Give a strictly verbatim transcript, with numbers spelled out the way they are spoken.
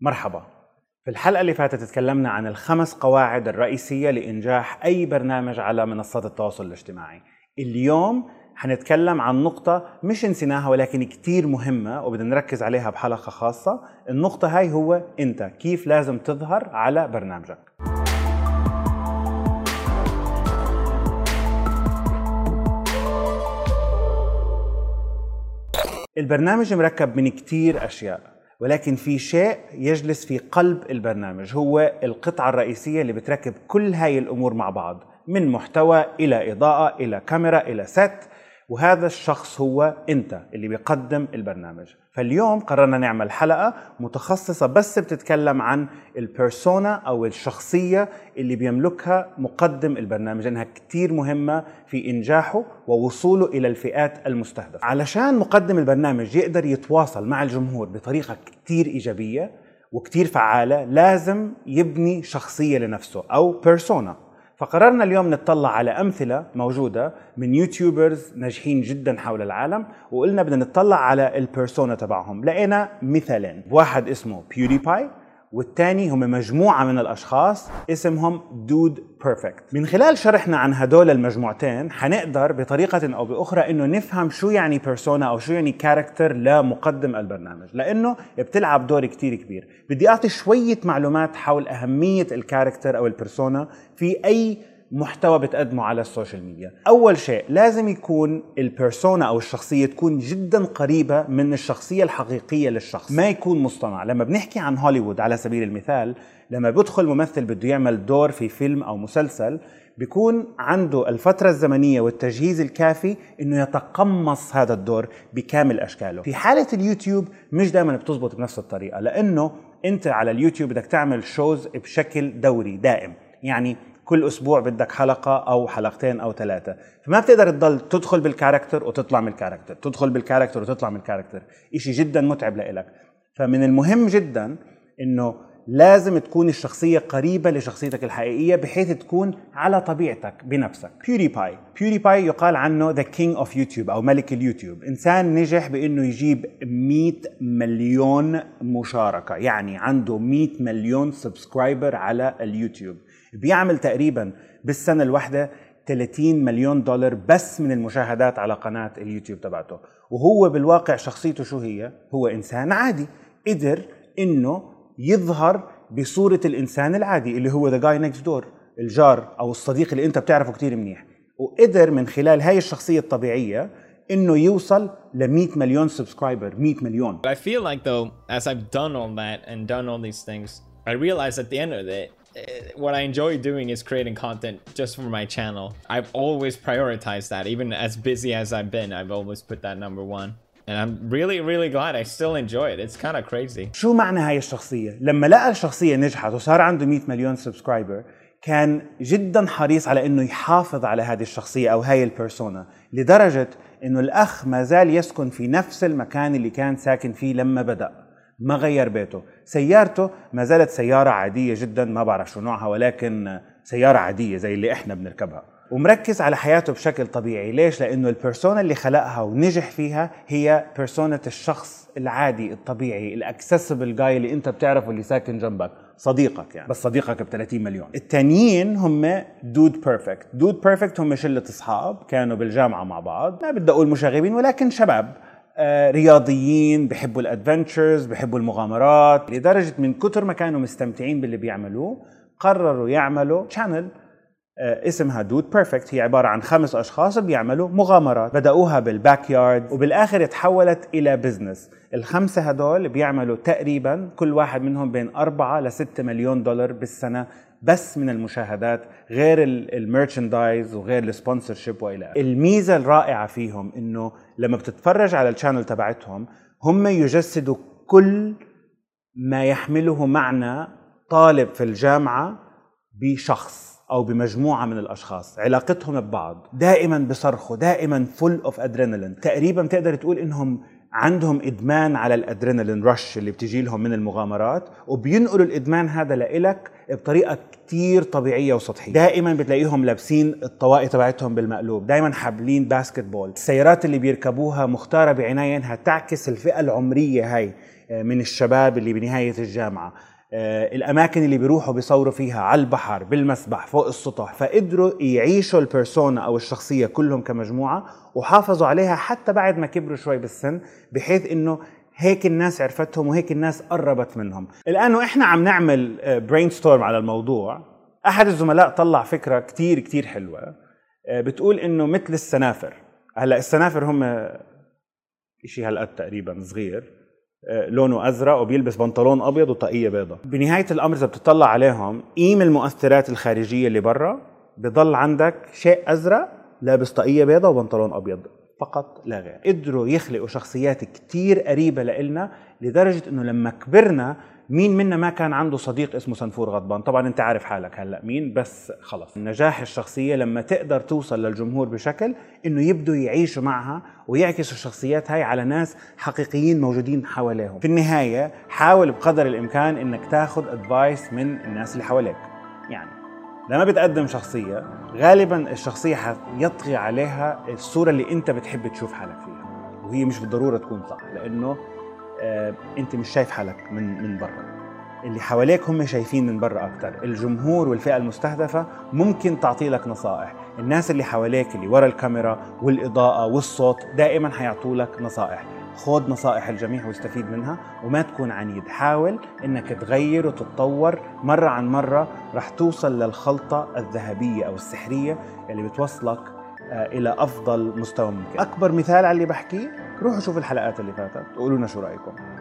مرحبا. في الحلقة اللي فاتت تكلمنا عن الخمس قواعد الرئيسية لإنجاح أي برنامج على منصات التواصل الاجتماعي. اليوم هنتكلم عن نقطة مش نسيناها ولكن كتير مهمة وبدنا نركز عليها بحلقة خاصة. النقطة هاي هو أنت كيف لازم تظهر على برنامجك. البرنامج مركب من كتير أشياء، ولكن في شيء يجلس في قلب البرنامج، هو القطعة الرئيسية اللي بتركب كل هاي الأمور مع بعض، من محتوى إلى إضاءة إلى كاميرا إلى ست، وهذا الشخص هو أنت اللي بيقدم البرنامج. فاليوم قررنا نعمل حلقة متخصصة بس بتتكلم عن البيرسونا أو الشخصية اللي بيملكها مقدم البرنامج، لأنها كتير مهمة في إنجاحه ووصوله إلى الفئات المستهدفة. علشان مقدم البرنامج يقدر يتواصل مع الجمهور بطريقة كتير إيجابية وكتير فعالة، لازم يبني شخصية لنفسه أو بيرسونا. فقررنا اليوم نتطلع على أمثلة موجودة من يوتيوبرز ناجحين جدا حول العالم، وقلنا بدنا نتطلع على البيرسونا تبعهم. لقينا مثالين، واحد اسمه بيوديباي والتاني هم مجموعة من الأشخاص اسمهم دود بيرفكت. من خلال شرحنا عن هدول المجموعتين حنقدر بطريقة أو بأخرى إنه نفهم شو يعني بيرسونا أو شو يعني كاركتر لمقدم البرنامج، لأنه بتلعب دور كتير كبير. بدي أعطي شوية معلومات حول أهمية الكاركتر أو البيرسونا في أي محتوى بتقدمه على السوشيال ميديا. أول شيء لازم يكون البيرسونا أو الشخصية تكون جدا قريبة من الشخصية الحقيقية للشخص، ما يكون مصطنع. لما بنحكي عن هوليوود على سبيل المثال، لما بيدخل ممثل بده يعمل دور في فيلم أو مسلسل، بيكون عنده الفترة الزمنية والتجهيز الكافي إنه يتقمص هذا الدور بكامل أشكاله. في حالة اليوتيوب مش دائما بتزبط بنفس الطريقة، لأنه أنت على اليوتيوب بدك تعمل شوز بشكل دوري دائم، يعني كل أسبوع بدك حلقة أو حلقتين أو ثلاثة، فما بتقدر تضل تدخل بالكاركتر وتطلع من الكاركتر، تدخل بالكاركتر وتطلع من الكاركتر، إشي جدا متعب لإلك. فمن المهم جدا إنه لازم تكون الشخصية قريبة لشخصيتك الحقيقية بحيث تكون على طبيعتك بنفسك. بيوديباي بيوديباي يقال عنه The King of YouTube أو ملك اليوتيوب، إنسان نجح بإنه يجيب مئة مليون مشاركة، يعني عنده مئة مليون سبسكرايبر على اليوتيوب، بيعمل تقريبا بالسنة الواحدة ثلاثين مليون دولار بس من المشاهدات على قناة اليوتيوب تبعته. وهو بالواقع شخصيته شو هي؟ هو إنسان عادي قدر إنه يظهر بصورة الإنسان العادي اللي هو the guy next door، الجار أو الصديق اللي أنت بتعرفه كتير منيح، وقدر من خلال هاي الشخصية الطبيعية إنه يوصل ل مئة مليون سبسكرايبر، مئة مليون. I feel like though as I've done all that and done all these things, I realized at the end of it what I enjoy doing is creating content just for my channel. I've always prioritized that, even as busy as I've been, I've always put that number one. And I'm really really glad I still enjoy it. It's kind of crazy. شو معنى هاي الشخصية؟ لما لقى الشخصية نجحت وصار عنده مئة مليون سبسكرايبر، كان جدا حريص على انه يحافظ على هذه الشخصية او هاي البيرسونا، لدرجة انه الاخ ما زال يسكن في نفس المكان اللي كان ساكن فيه لما بدأ، ما غير بيته، سيارته ما زالت سيارة عادية جدا، ما بعرف شو نوعها ولكن سيارة عادية زي اللي احنا بنركبها، ومركز على حياته بشكل طبيعي. ليش؟ لأنه البيرسونا اللي خلقها ونجح فيها هي بيرسونة الشخص العادي الطبيعي الاكسسبل جاي اللي انت بتعرفه، اللي ساكن جنبك، صديقك يعني، بس صديقك ب ثلاثين مليون. التانيين هم دود بيرفكت. دود بيرفكت هم شلة اصحاب كانوا بالجامعة مع بعض، ما بدي اقول مشاغبين ولكن شباب رياضيين، بحبوا الادفنتشرز، بحبوا المغامرات، لدرجة من كتر ما كانوا مستمتعين باللي بيعملوه قرروا يعملوا شانل اسمها دود بيرفكت. هي عبارة عن خمس أشخاص بيعملوا مغامرات، بدأوها بالباك يارد وبالآخر اتحولت إلى بزنس. الخمسة هدول بيعملوا تقريبا كل واحد منهم بين أربعة لستة مليون دولار بالسنة بس من المشاهدات، غير الميرشندايز وغير السبونسرشيب وإلى آخره. الميزة الرائعة فيهم إنه لما بتتفرج على الشانل تبعتهم هم يجسدوا كل ما يحمله معنى طالب في الجامعة بشخص أو بمجموعة من الأشخاص. علاقتهم ببعض دائما بصرخوا، دائما فل أوف أدرينالين، تقريبا تقدر تقول إنهم عندهم إدمان على الأدرينالين رش اللي بتجي لهم من المغامرات، وبينقلوا الإدمان هذا لإلك بطريقة كتير طبيعية وسطحية. دائما بتلاقيهم لابسين الطواقي تبعتهم بالمقلوب، دائما حابلين باسكت بول، السيارات اللي بيركبوها مختارة بعناية إنها تعكس الفئة العمرية هاي من الشباب اللي بنهاية الجامعة، الأماكن اللي بيروحوا بيصوروا فيها على البحر، بالمسبح، فوق السطح، فقدروا يعيشوا البيرسونا أو الشخصية كلهم كمجموعة وحافظوا عليها حتى بعد ما كبروا شوي بالسن، بحيث إنه هيك الناس عرفتهم وهيك الناس قربت منهم. الآن وإحنا عم نعمل برين ستورم على الموضوع، أحد الزملاء طلع فكرة كتير كتير حلوة بتقول إنه مثل السنافر. هلا السنافر هم إشي هالقد تقريبا صغير، لونه أزرق وبيلبس بنطلون أبيض وطاقية بيضة. بنهاية الأمر إذا بتطلع عليهم قيم المؤثرات الخارجية اللي برا، بضل عندك شيء أزرق لابس طاقية بيضة وبنطلون أبيض فقط لا غير. قدروا يخلقوا شخصيات كتير قريبة لإلنا، لدرجة إنه لما كبرنا مين منا ما كان عنده صديق اسمه سنفور غضبان؟ طبعا أنت عارف حالك هلا مين، بس خلص. نجاح الشخصية لما تقدر توصل للجمهور بشكل إنه يبدوا يعيشوا معها ويعكسوا الشخصيات هاي على ناس حقيقيين موجودين حواليهم. في النهاية حاول بقدر الإمكان إنك تاخذ أدفايس من الناس اللي حواليك. يعني لما بتقدم شخصية غالبا الشخصية حيطغي عليها الصورة اللي أنت بتحب تشوف حالك فيها، وهي مش بالضرورة تكون صح، لأنه آه، انت مش شايف حالك من من برا، اللي حواليك هم شايفين من برا اكثر. الجمهور والفئه المستهدفه ممكن تعطي لك نصائح، الناس اللي حواليك اللي ورا الكاميرا والاضاءه والصوت دائما حيعطوا لك نصائح. خذ نصائح الجميع واستفيد منها وما تكون عنيد، حاول انك تغير وتتطور مره عن مره، رح توصل للخلطه الذهبيه او السحريه اللي بتوصلك آه، الى افضل مستوى ممكن. اكبر مثال على اللي بحكيه، روحوا شوفوا الحلقات اللي فاتت وقولوا لنا شو رأيكم.